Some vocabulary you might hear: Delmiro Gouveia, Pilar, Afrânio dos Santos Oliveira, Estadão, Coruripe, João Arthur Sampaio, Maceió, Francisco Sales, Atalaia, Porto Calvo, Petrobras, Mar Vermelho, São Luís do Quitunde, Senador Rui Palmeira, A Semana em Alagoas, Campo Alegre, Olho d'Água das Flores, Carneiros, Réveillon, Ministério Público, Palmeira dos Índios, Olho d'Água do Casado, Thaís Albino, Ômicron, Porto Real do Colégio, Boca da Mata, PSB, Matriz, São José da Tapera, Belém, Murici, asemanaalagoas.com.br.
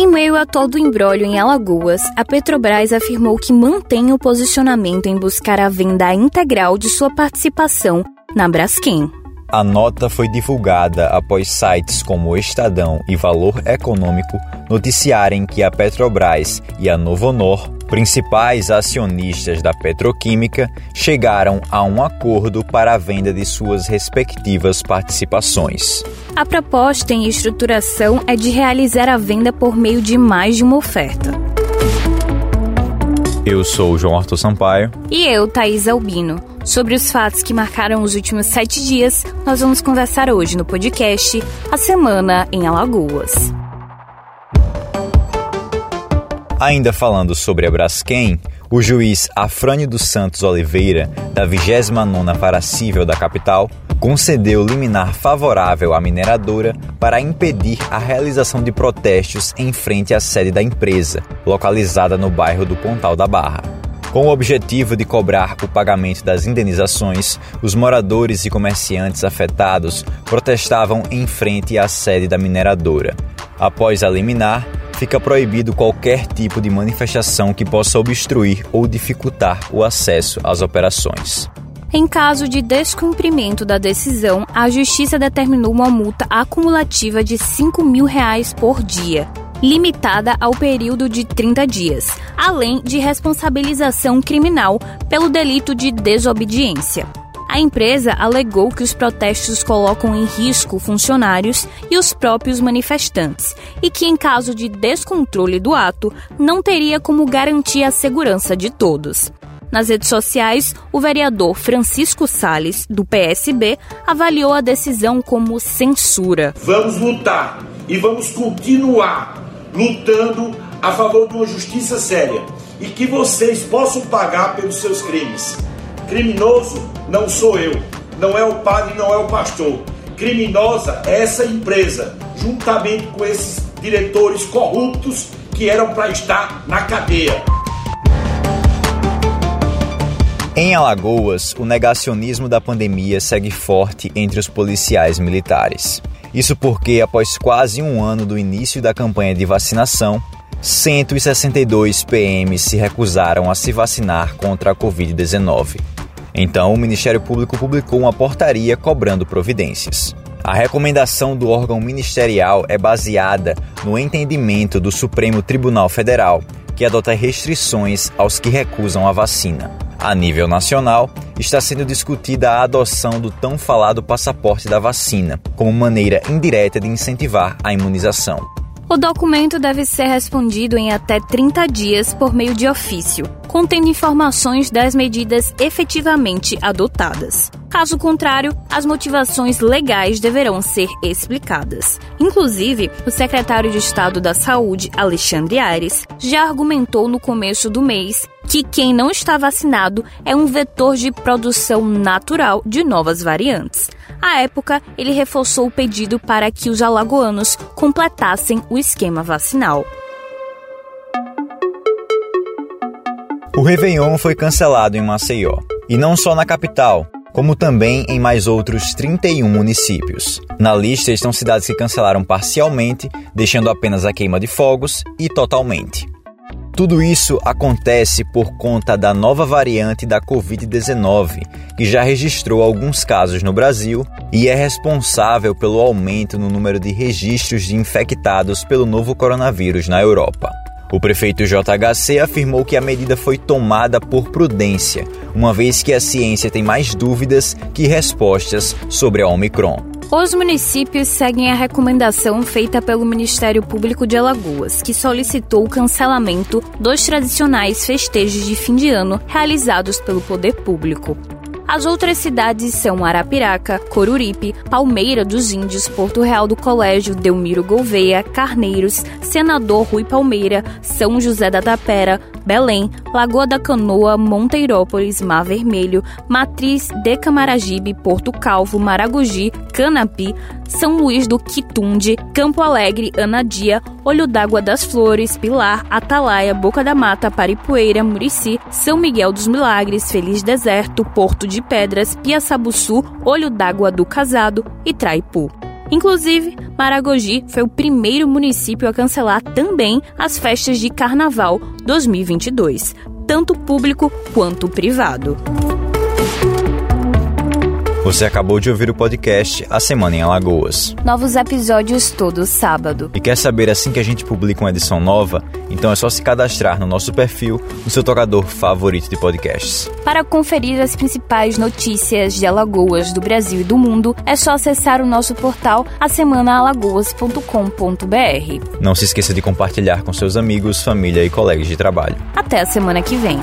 Em meio a todo o embrólio em Alagoas, a Petrobras afirmou que mantém o posicionamento em buscar a venda integral de sua participação na Braskem. A nota foi divulgada após sites como o Estadão e Valor Econômico noticiarem que a Petrobras e a Novonor, principais acionistas da petroquímica, chegaram a um acordo para a venda de suas respectivas participações. A proposta em estruturação é de realizar a venda por meio de mais de uma oferta. Eu sou o João Arthur Sampaio. E eu, Thaís Albino. Sobre os fatos que marcaram os últimos 7 dias, nós vamos conversar hoje no podcast A Semana em Alagoas. Ainda falando sobre a Braskem, o juiz Afrânio dos Santos Oliveira, da 29ª Vara Cível da capital, concedeu liminar favorável à mineradora para impedir a realização de protestos em frente à sede da empresa, localizada no bairro do Pontal da Barra. Com o objetivo de cobrar o pagamento das indenizações, os moradores e comerciantes afetados protestavam em frente à sede da mineradora. Após a liminar, fica proibido qualquer tipo de manifestação que possa obstruir ou dificultar o acesso às operações. Em caso de descumprimento da decisão, a Justiça determinou uma multa acumulativa de R$ 5.000 por dia, limitada ao período de 30 dias, além de responsabilização criminal pelo delito de desobediência. A empresa alegou que os protestos colocam em risco funcionários e os próprios manifestantes e que, em caso de descontrole do ato, não teria como garantir a segurança de todos. Nas redes sociais, o vereador Francisco Sales, do PSB, avaliou a decisão como censura. Vamos lutar e vamos continuar lutando a favor de uma justiça séria e que vocês possam pagar pelos seus crimes. Criminoso não sou eu, não é o padre, não é o pastor. Criminosa é essa empresa, juntamente com esses diretores corruptos que eram para estar na cadeia. Em Alagoas, o negacionismo da pandemia segue forte entre os policiais militares. Isso porque, após quase um ano do início da campanha de vacinação, 162 PMs se recusaram a se vacinar contra a Covid-19. Então, o Ministério Público publicou uma portaria cobrando providências. A recomendação do órgão ministerial é baseada no entendimento do Supremo Tribunal Federal, que adota restrições aos que recusam a vacina. A nível nacional, está sendo discutida a adoção do tão falado passaporte da vacina, como maneira indireta de incentivar a imunização. O documento deve ser respondido em até 30 dias por meio de ofício, contendo informações das medidas efetivamente adotadas. Caso contrário, as motivações legais deverão ser explicadas. Inclusive, o secretário de Estado da Saúde, Alexandre Aires, já argumentou no começo do mês que quem não está vacinado é um vetor de produção natural de novas variantes. À época, ele reforçou o pedido para que os alagoanos completassem o esquema vacinal. O Réveillon foi cancelado em Maceió, e não só na capital, como também em mais outros 31 municípios. Na lista estão cidades que cancelaram parcialmente, deixando apenas a queima de fogos e totalmente. Tudo isso acontece por conta da nova variante da Covid-19, que já registrou alguns casos no Brasil e é responsável pelo aumento no número de registros de infectados pelo novo coronavírus na Europa. O prefeito JHC afirmou que a medida foi tomada por prudência, uma vez que a ciência tem mais dúvidas que respostas sobre a Ômicron. Os municípios seguem a recomendação feita pelo Ministério Público de Alagoas, que solicitou o cancelamento dos tradicionais festejos de fim de ano realizados pelo poder público. As outras cidades são Arapiraca, Coruripe, Palmeira dos Índios, Porto Real do Colégio, Delmiro Gouveia, Carneiros, Senador Rui Palmeira, São José da Tapera, Belém, Lagoa da Canoa, Monteirópolis, Mar Vermelho, Matriz, Maragogi, Porto Calvo, Maragogi, Canapi, São Luís do Quitunde, Campo Alegre, Anadia, Olho d'Água das Flores, Pilar, Atalaia, Boca da Mata, Paripueira, Murici, São Miguel dos Milagres, Feliz Deserto, Porto de Pedras, Piaçabuçu, Olho d'Água do Casado e Traipu. Inclusive, Maragogi foi o primeiro município a cancelar também as festas de Carnaval 2022, tanto público quanto privado. Você acabou de ouvir o podcast A Semana em Alagoas. Novos episódios todo sábado. E quer saber assim que a gente publica uma edição nova? Então é só se cadastrar no nosso perfil, no seu tocador favorito de podcasts. Para conferir as principais notícias de Alagoas, do Brasil e do mundo, é só acessar o nosso portal asemanaalagoas.com.br. Não se esqueça de compartilhar com seus amigos, família e colegas de trabalho. Até a semana que vem.